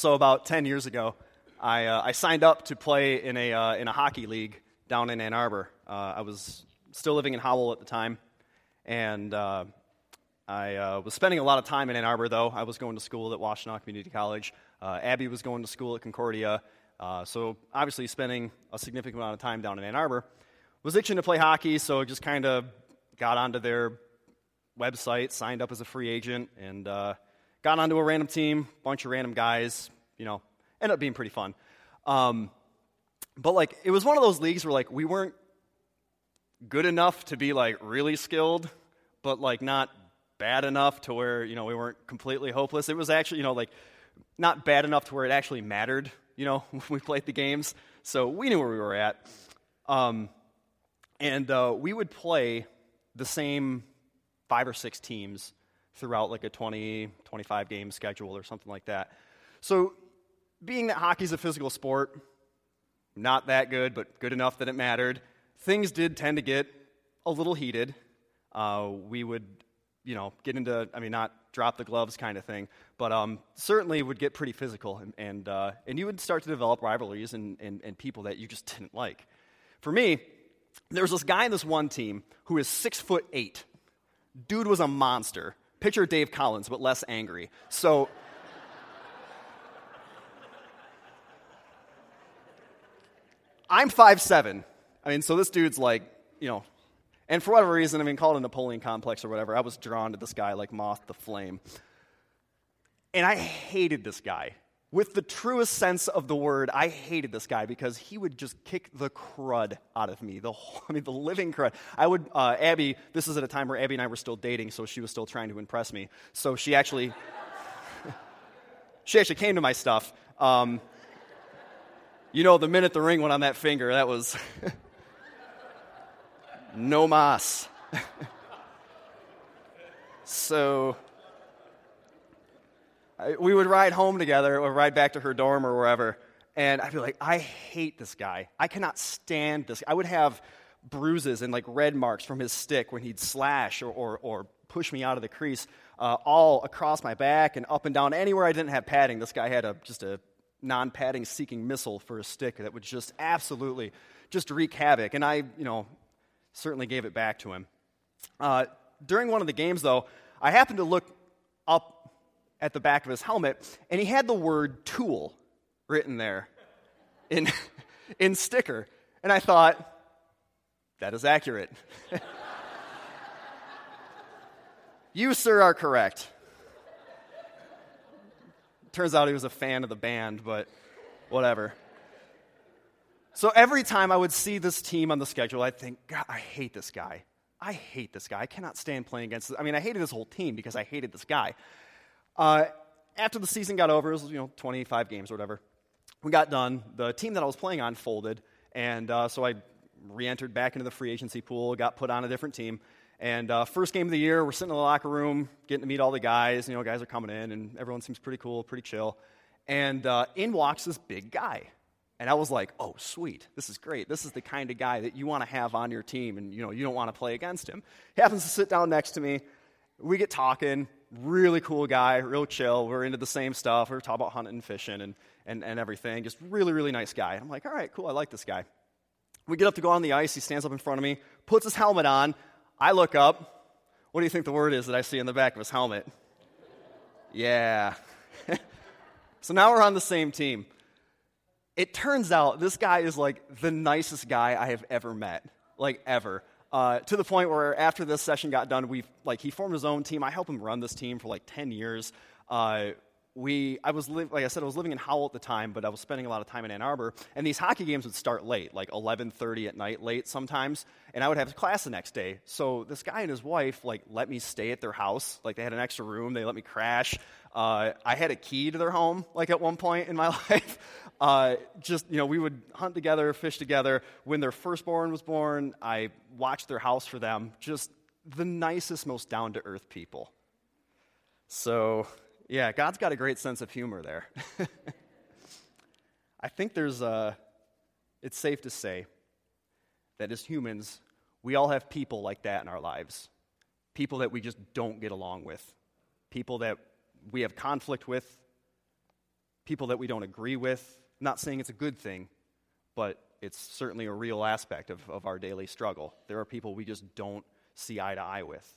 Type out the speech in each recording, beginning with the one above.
So about 10 years ago, I signed up to play in a hockey league down in Ann Arbor. I was still living in Howell at the time, and I was spending a lot of time in Ann Arbor, though. I was going to school at Washtenaw Community College. Abby was going to school at Concordia. So obviously spending a significant amount of time down in Ann Arbor. Was itching to play hockey, so just kind of got onto their website, signed up as a free agent, and got onto a random team, bunch of random guys, you know, ended up being pretty fun. But, like, it was one of those leagues where, like, we weren't good enough to be, like, really skilled, but, like, not bad enough to where, you know, we weren't completely hopeless. It was actually, you know, like, not bad enough to where it actually mattered, you know, when we played the games. So we knew where we were at. And we would play the same 5 or 6 teams throughout like a 20, 25 game schedule or something like that. So being that hockey's a physical sport, not that good, but good enough that it mattered, things did tend to get a little heated. We would, you know, get into, I mean, not drop the gloves kind of thing, but certainly would get pretty physical, and you would start to develop rivalries and people that you just didn't like. For me, there was this guy in this one team who is 6'8". Dude was a monster. Picture Dave Collins, but less angry. So, I'm 5'7". I mean, so this dude's like, you know, and for whatever reason, I mean, call it a Napoleon complex or whatever, I was drawn to this guy like moth to flame. And I hated this guy. With the truest sense of the word, I hated this guy because he would just kick the crud out of me. The living crud. I would, Abby, this is at a time where Abby and I were still dating, so she was still trying to impress me. So she actually, came to my stuff. You know, the minute the ring went on that finger, that was no mas. So we would ride home together, or ride back to her dorm or wherever, and I'd be like, I hate this guy. I cannot stand this. I would have bruises and, like, red marks from his stick when he'd slash or push me out of the crease, all across my back and up and down. Anywhere I didn't have padding, this guy had just a non-padding seeking missile for a stick that would just absolutely just wreak havoc, and I, you know, certainly gave it back to him. During one of the games, though, I happened to look up at the back of his helmet, and he had the word tool written there in sticker. And I thought, that is accurate. You, sir, are correct. Turns out he was a fan of the band, but whatever. So every time I would see this team on the schedule, I'd think, God, I hate this guy. I hate this guy. I cannot stand playing against this. I mean, I hated this whole team because I hated this guy. After the season got over, it was, you know, 25 games or whatever, we got done. The team that I was playing on folded, and so I re-entered back into the free agency pool, got put on a different team, and first game of the year, we're sitting in the locker room, getting to meet all the guys, you know, guys are coming in, and everyone seems pretty cool, pretty chill, and in walks this big guy, and I was like, oh, sweet, this is great, this is the kind of guy that you want to have on your team, and, you know, you don't want to play against him. He happens to sit down next to me, we get talking. Really cool guy, real chill. We're into the same stuff. We're talking about hunting and fishing and everything. Just really, really nice guy. I'm like, all right, cool. I like this guy. We get up to go on the ice. He stands up in front of me, puts his helmet on. I look up. What do you think the word is that I see in the back of his helmet? Yeah. So now we're on the same team. It turns out this guy is like the nicest guy I have ever met, like ever. To the point where after this session got done, he formed his own team. I helped him run this team for like 10 years. I was living in Howell at the time, but I was spending a lot of time in Ann Arbor. And these hockey games would start late, like 11:30 at night, late sometimes. And I would have class the next day. So this guy and his wife like let me stay at their house. Like they had an extra room. They let me crash. I had a key to their home, like at one point in my life. Just, you know, we would hunt together, fish together. When their firstborn was born, I watched their house for them. Just the nicest, most down-to-earth people. So, yeah, God's got a great sense of humor there. I think it's safe to say that as humans, we all have people like that in our lives. People that we just don't get along with. People that we have conflict with, people that we don't agree with. I'm not saying it's a good thing, but it's certainly a real aspect of our daily struggle. There are people we just don't see eye to eye with.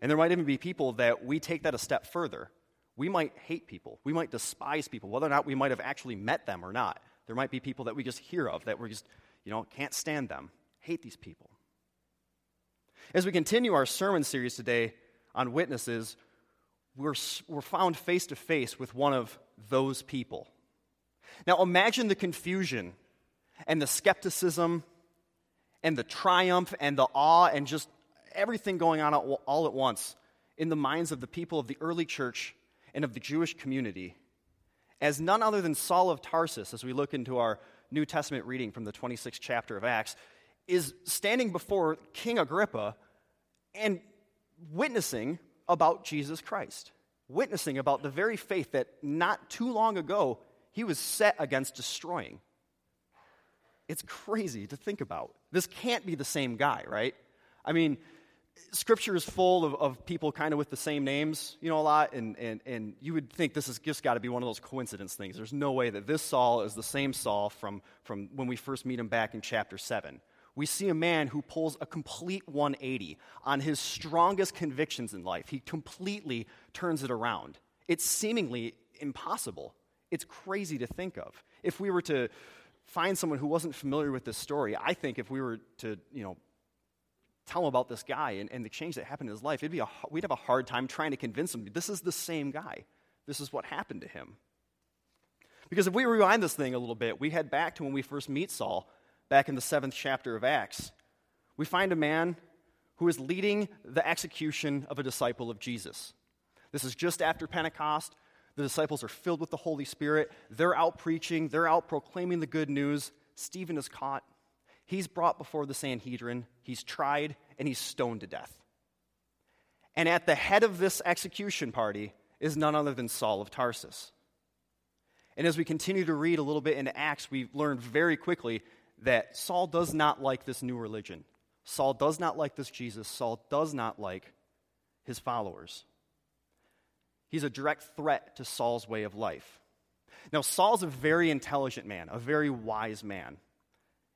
And there might even be people that we take that a step further. We might hate people. We might despise people, whether or not we might have actually met them or not. There might be people that we just hear of, that we just, can't stand them. Hate these people. As we continue our sermon series today on witnesses, we're found face to face with one of those people. Now imagine the confusion and the skepticism and the triumph and the awe and just everything going on all at once in the minds of the people of the early church and of the Jewish community, as none other than Saul of Tarsus, as we look into our New Testament reading from the 26th chapter of Acts, is standing before King Agrippa and witnessing about Jesus Christ, witnessing about the very faith that not too long ago he was set against destroying. It's crazy to think about. This can't be the same guy, right? I mean, Scripture is full of people kind of with the same names, a lot, and you would think this has just got to be one of those coincidence things. There's no way that this Saul is the same Saul from when we first meet him back in chapter 7. We see a man who pulls a complete 180 on his strongest convictions in life. He completely turns it around. It's seemingly impossible. It's crazy to think of. If we were to find someone who wasn't familiar with this story, I think if we were to, tell him about this guy and the change that happened in his life, we'd have a hard time trying to convince him this is the same guy. This is what happened to him. Because if we rewind this thing a little bit, we head back to when we first meet Saul, back in the 7th chapter of Acts. We find a man who is leading the execution of a disciple of Jesus. This is just after Pentecost. The disciples are filled with the Holy Spirit. They're out preaching. They're out proclaiming the good news. Stephen is caught. He's brought before the Sanhedrin, he's tried, and he's stoned to death. And at the head of this execution party is none other than Saul of Tarsus. And as we continue to read a little bit into Acts, we learn very quickly that Saul does not like this new religion. Saul does not like this Jesus. Saul does not like his followers. He's a direct threat to Saul's way of life. Now, Saul's a very intelligent man, a very wise man.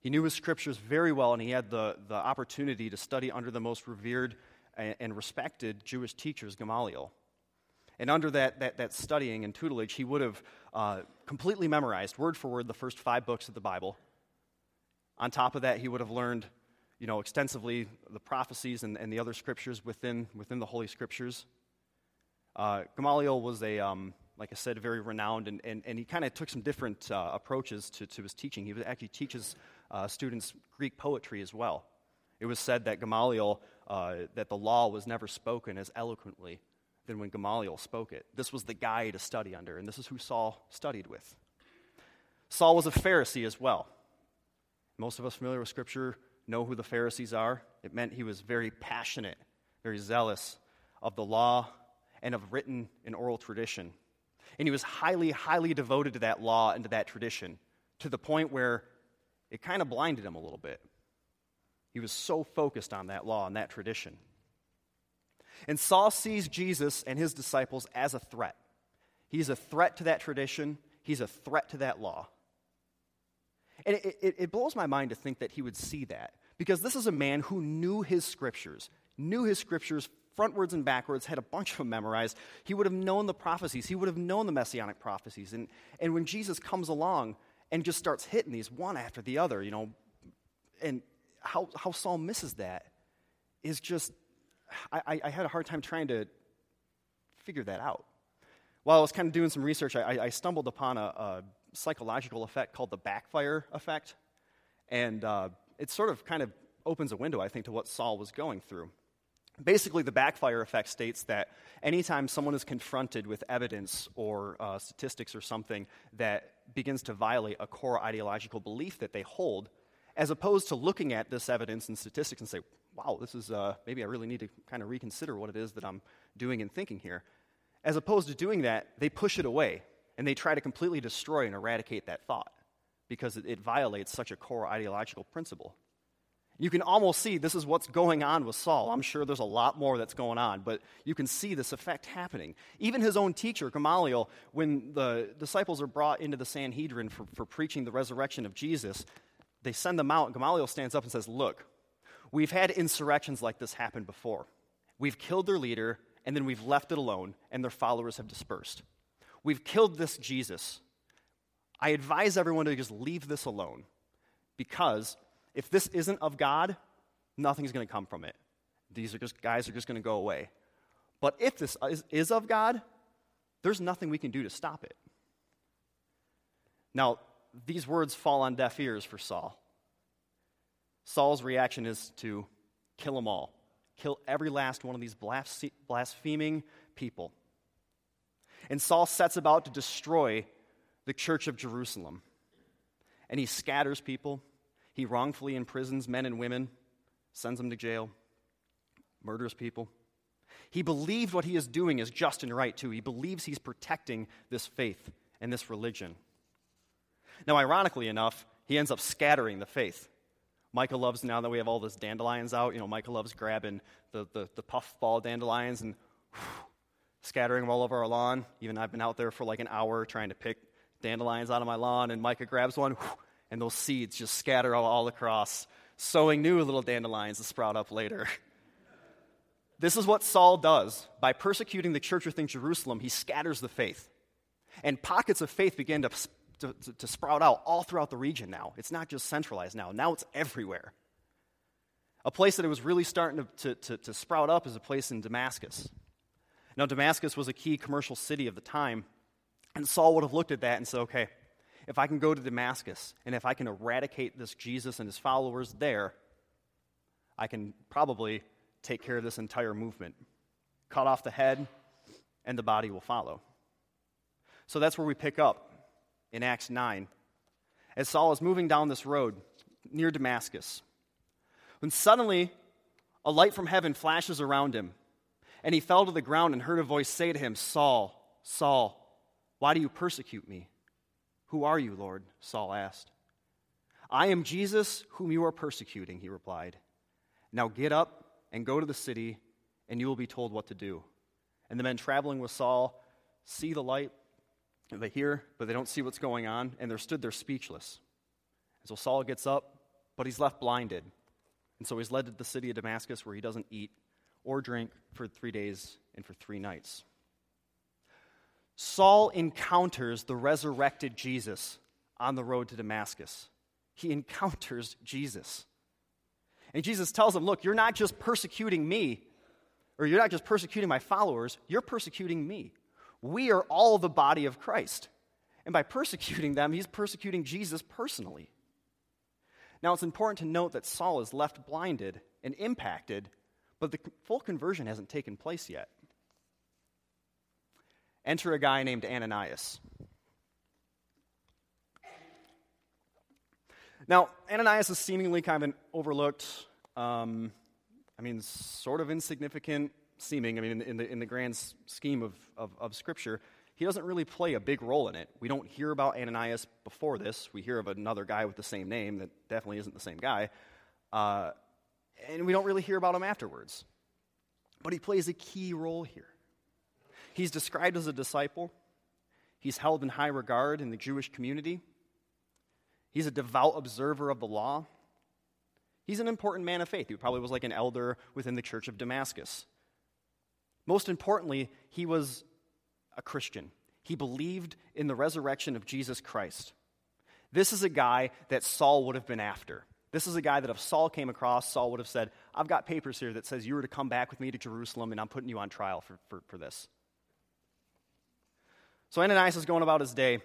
He knew his scriptures very well, and he had the opportunity to study under the most revered and respected Jewish teachers, Gamaliel. And under that studying and tutelage, he would have completely memorized, word for word, the first 5 books of the Bible. On top of that, he would have learned, extensively the prophecies and the other scriptures within the Holy Scriptures. Gamaliel was like I said, very renowned, and he kind of took some different approaches to his teaching. He actually teaches students Greek poetry as well. It was said that Gamaliel, that the law was never spoken as eloquently than when Gamaliel spoke it. This was the guy to study under, and this is who Saul studied with. Saul was a Pharisee as well. Most of us familiar with Scripture know who the Pharisees are. It meant he was very passionate, very zealous of the law and of written and oral tradition. And he was highly, highly devoted to that law and to that tradition, to the point where it kind of blinded him a little bit. He was so focused on that law and that tradition. And Saul sees Jesus and his disciples as a threat. He's a threat to that tradition. He's a threat to that law. And it blows my mind to think that he would see that, because this is a man who knew his scriptures frontwards and backwards, had a bunch of them memorized. He would have known the prophecies. He would have known the messianic prophecies. And when Jesus comes along and just starts hitting these one after the other, and how Saul misses that is just, I had a hard time trying to figure that out. While I was kind of doing some research, I stumbled upon a psychological effect called the backfire effect. And it sort of kind of opens a window, I think, to what Saul was going through. Basically, the backfire effect states that anytime someone is confronted with evidence or statistics or something that begins to violate a core ideological belief that they hold, as opposed to looking at this evidence and statistics and say, wow, this is maybe I really need to kind of reconsider what it is that I'm doing and thinking here. As opposed to doing that, they push it away, and they try to completely destroy and eradicate that thought because it violates such a core ideological principle. You can almost see this is what's going on with Saul. I'm sure there's a lot more that's going on, but you can see this effect happening. Even his own teacher, Gamaliel, when the disciples are brought into the Sanhedrin for preaching the resurrection of Jesus, they send them out, and Gamaliel stands up and says, look, we've had insurrections like this happen before. We've killed their leader, and then we've left it alone, and their followers have dispersed. We've killed this Jesus. I advise everyone to just leave this alone, because if this isn't of God, nothing's going to come from it. These guys are just going to go away. But if this is of God, there's nothing we can do to stop it. Now, these words fall on deaf ears for Saul. Saul's reaction is to kill them all. Kill every last one of these blaspheming people. And Saul sets about to destroy the church of Jerusalem. And he scatters people. He wrongfully imprisons men and women, sends them to jail, murders people. He believes what he is doing is just and right, too. He believes he's protecting this faith and this religion. Now, ironically enough, he ends up scattering the faith. Micah loves, now that we have all those dandelions out, you know, Micah loves grabbing the puffball dandelions and scattering them all over our lawn. Even I've been out there for like an hour trying to pick dandelions out of my lawn, and Micah grabs one, and those seeds just scatter all across, sowing new little dandelions to sprout up later. This is what Saul does. By persecuting the church within Jerusalem, he scatters the faith. And pockets of faith begin to sprout out all throughout the region now. It's not just centralized now. Now it's everywhere. A place that it was really starting to sprout up is a place in Damascus. Now, Damascus was a key commercial city of the time, and Saul would have looked at that and said, okay, if I can go to Damascus, and if I can eradicate this Jesus and his followers there, I can probably take care of this entire movement. Cut off the head, and the body will follow. So that's where we pick up in Acts 9. As Saul is moving down this road near Damascus, when suddenly a light from heaven flashes around him, and he fell to the ground and heard a voice say to him, Saul, Saul, why do you persecute me? Who are you, Lord? Saul asked. I am Jesus, whom you are persecuting, he replied. Now get up and go to the city, and you will be told what to do. And the men traveling with Saul see the light, and they hear, but they don't see what's going on, and they're stood there speechless. And so Saul gets up, but he's left blinded. And so he's led to the city of Damascus, where he doesn't eat or drink for 3 days and for 3 nights. Saul encounters the resurrected Jesus on the road to Damascus. He encounters Jesus. And Jesus tells him, look, you're not just persecuting me, or you're not just persecuting my followers, you're persecuting me. We are all the body of Christ. And by persecuting them, he's persecuting Jesus personally. Now, it's important to note that Saul is left blinded and impacted, but the full conversion hasn't taken place yet. Enter a guy named Ananias. Now, Ananias is seemingly kind of an overlooked, sort of insignificant seeming. I mean, in the grand scheme of Scripture, he doesn't really play a big role in it. We don't hear about Ananias before this. We hear of another guy with the same name that definitely isn't the same guy. And we don't really hear about him afterwards. But he plays a key role here. He's described as a disciple. He's held in high regard in the Jewish community. He's a devout observer of the law. He's an important man of faith. He probably was like an elder within the church of Damascus. Most importantly, he was a Christian. He believed in the resurrection of Jesus Christ. This is a guy that Saul would have been after. This is a guy that if Saul came across, Saul would have said, I've got papers here that says you were to come back with me to Jerusalem, and I'm putting you on trial for this. So Ananias is going about his day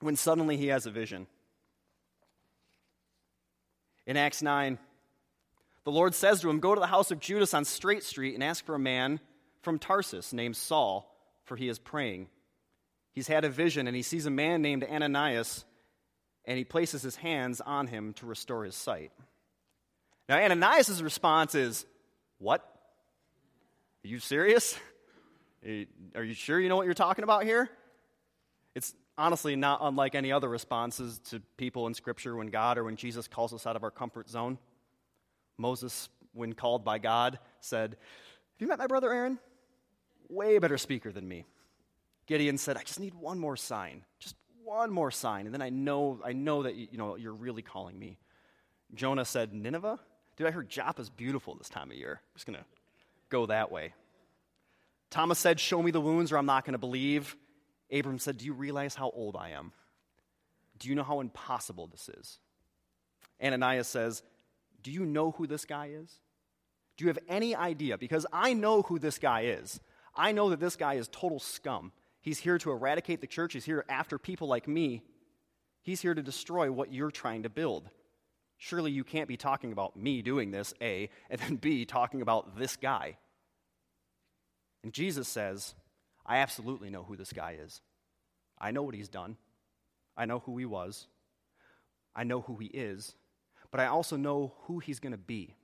when suddenly he has a vision. In Acts 9, the Lord says to him, go to the house of Judas on Straight Street and ask for a man from Tarsus named Saul, for he is praying. He's had a vision, and he sees a man named Ananias, and he places his hands on him to restore his sight. Now Ananias' response is, what? Are you serious? Are you sure you know what you're talking about here? It's honestly not unlike any other responses to people in Scripture when God or when Jesus calls us out of our comfort zone. Moses, when called by God, said, "Have you met my brother Aaron? Way better speaker than me." Gideon said, "I just need one more sign, just one more sign, and then I know that you're really calling me." Jonah said, "Nineveh? Dude, I heard Joppa's beautiful this time of year. I'm just going to go that way." Thomas said, "Show me the wounds or I'm not going to believe." Abram said, "Do you realize how old I am? Do you know how impossible this is?" Ananias says, "Do you know who this guy is? Do you have any idea? Because I know who this guy is. I know that this guy is total scum. He's here to eradicate the church. He's here after people like me. He's here to destroy what you're trying to build. Surely you can't be talking about me doing this, A, and then B, talking about this guy." And Jesus says, "I absolutely know who this guy is. I know what he's done. I know who he was. I know who he is. But I also know who he's going to be,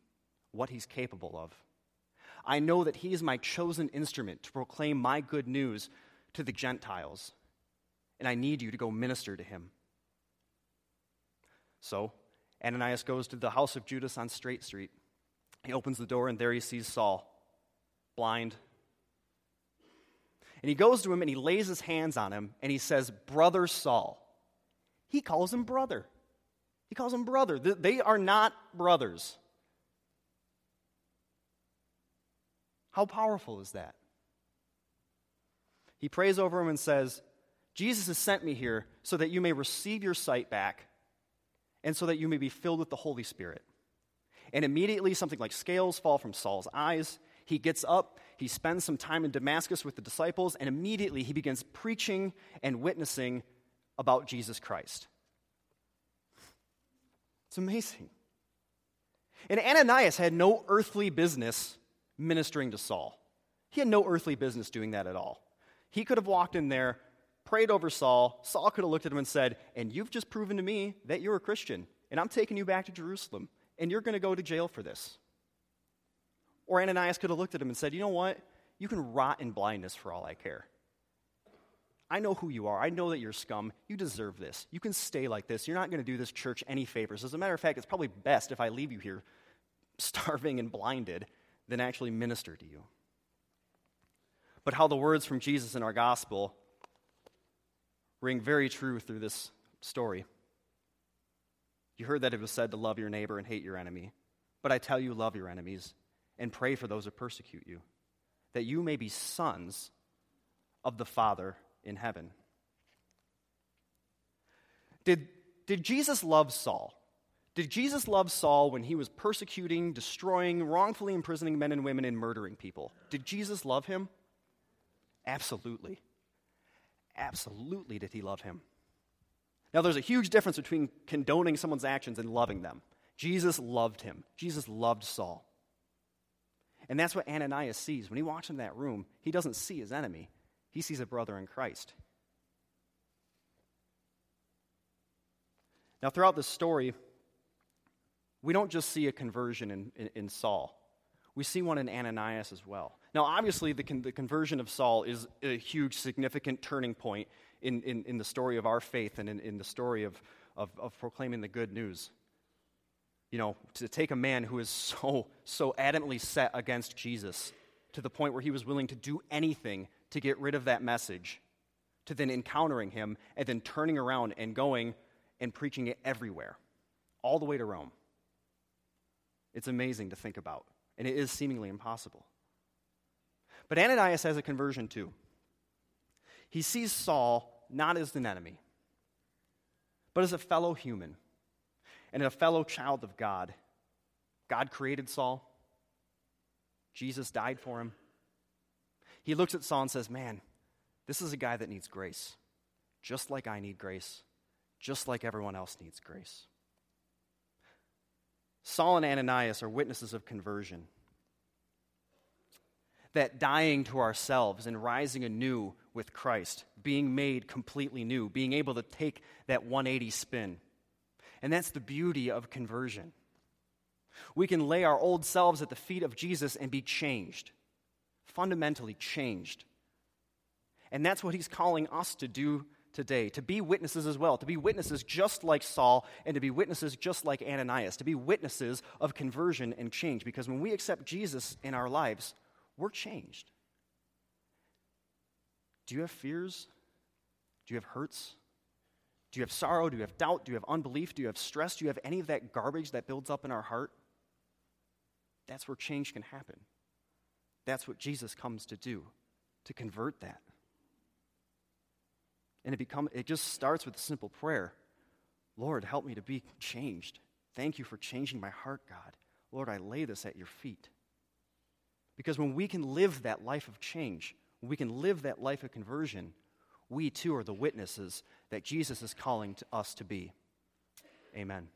what he's capable of. I know that he is my chosen instrument to proclaim my good news to the Gentiles. And I need you to go minister to him." So Ananias goes to the house of Judas on Straight Street. He opens the door, and there he sees Saul, blind. And he goes to him, and he lays his hands on him, and he says, "Brother Saul." He calls him brother. He calls him brother. They are not brothers. How powerful is that? He prays over him and says, "Jesus has sent me here so that you may receive your sight back and so that you may be filled with the Holy Spirit." And immediately something like scales fall from Saul's eyes. He gets up, he spends some time in Damascus with the disciples, and immediately he begins preaching and witnessing about Jesus Christ. It's amazing. And Ananias had no earthly business ministering to Saul. He had no earthly business doing that at all. He could have walked in there, prayed over Saul. Saul could have looked at him and said, "And you've just proven to me that you're a Christian, and I'm taking you back to Jerusalem, and you're going to go to jail for this." Or Ananias could have looked at him and said, "You know what? You can rot in blindness for all I care. I know who you are. I know that you're scum. You deserve this. You can stay like this. You're not going to do this church any favors. As a matter of fact, it's probably best if I leave you here starving and blinded than actually minister to you." But how the words from Jesus in our gospel ring very true through this story. You heard that it was said to love your neighbor and hate your enemy. But I tell you, love your enemies and pray for those who persecute you, that you may be sons of the Father in heaven. Did Jesus love Saul? Did Jesus love Saul when he was persecuting, destroying, wrongfully imprisoning men and women and murdering people? Did Jesus love him? Absolutely. Absolutely did he love him. Now there's a huge difference between condoning someone's actions and loving them. Jesus loved him. Jesus loved Saul. And that's what Ananias sees. When he walks into that room, he doesn't see his enemy. He sees a brother in Christ. Now, throughout this story, we don't just see a conversion in Saul. We see one in Ananias as well. Now, obviously, the conversion of Saul is a huge, significant turning point in the story of our faith and in the story of proclaiming the good news. You know, to take a man who is so adamantly set against Jesus to the point where he was willing to do anything to get rid of that message, to then encountering him, and then turning around and going and preaching it everywhere, all the way to Rome. It's amazing to think about, and it is seemingly impossible. But Ananias has a conversion too. He sees Saul not as an enemy, but as a fellow human and a fellow child of God. God created Saul. Jesus died for him. He looks at Saul and says, "Man, this is a guy that needs grace, just like I need grace, just like everyone else needs grace." Saul and Ananias are witnesses of conversion. That dying to ourselves and rising anew with Christ, being made completely new, being able to take that 180 spin. And that's the beauty of conversion. We can lay our old selves at the feet of Jesus and be changed. Fundamentally changed. And that's what he's calling us to do today, to be witnesses as well, to be witnesses just like Saul and to be witnesses just like Ananias, to be witnesses of conversion and change, because when we accept Jesus in our lives, we're changed. Do you have fears? Do you have hurts? Do you have sorrow? Do you have doubt? Do you have unbelief? Do you have stress? Do you have any of that garbage that builds up in our heart? That's where change can happen. That's what Jesus comes to do, to convert that. And it just starts with a simple prayer. Lord, help me to be changed. Thank you for changing my heart, God. Lord, I lay this at your feet. Because when we can live that life of change, when we can live that life of conversion, we too are the witnesses that Jesus is calling to us to be. Amen.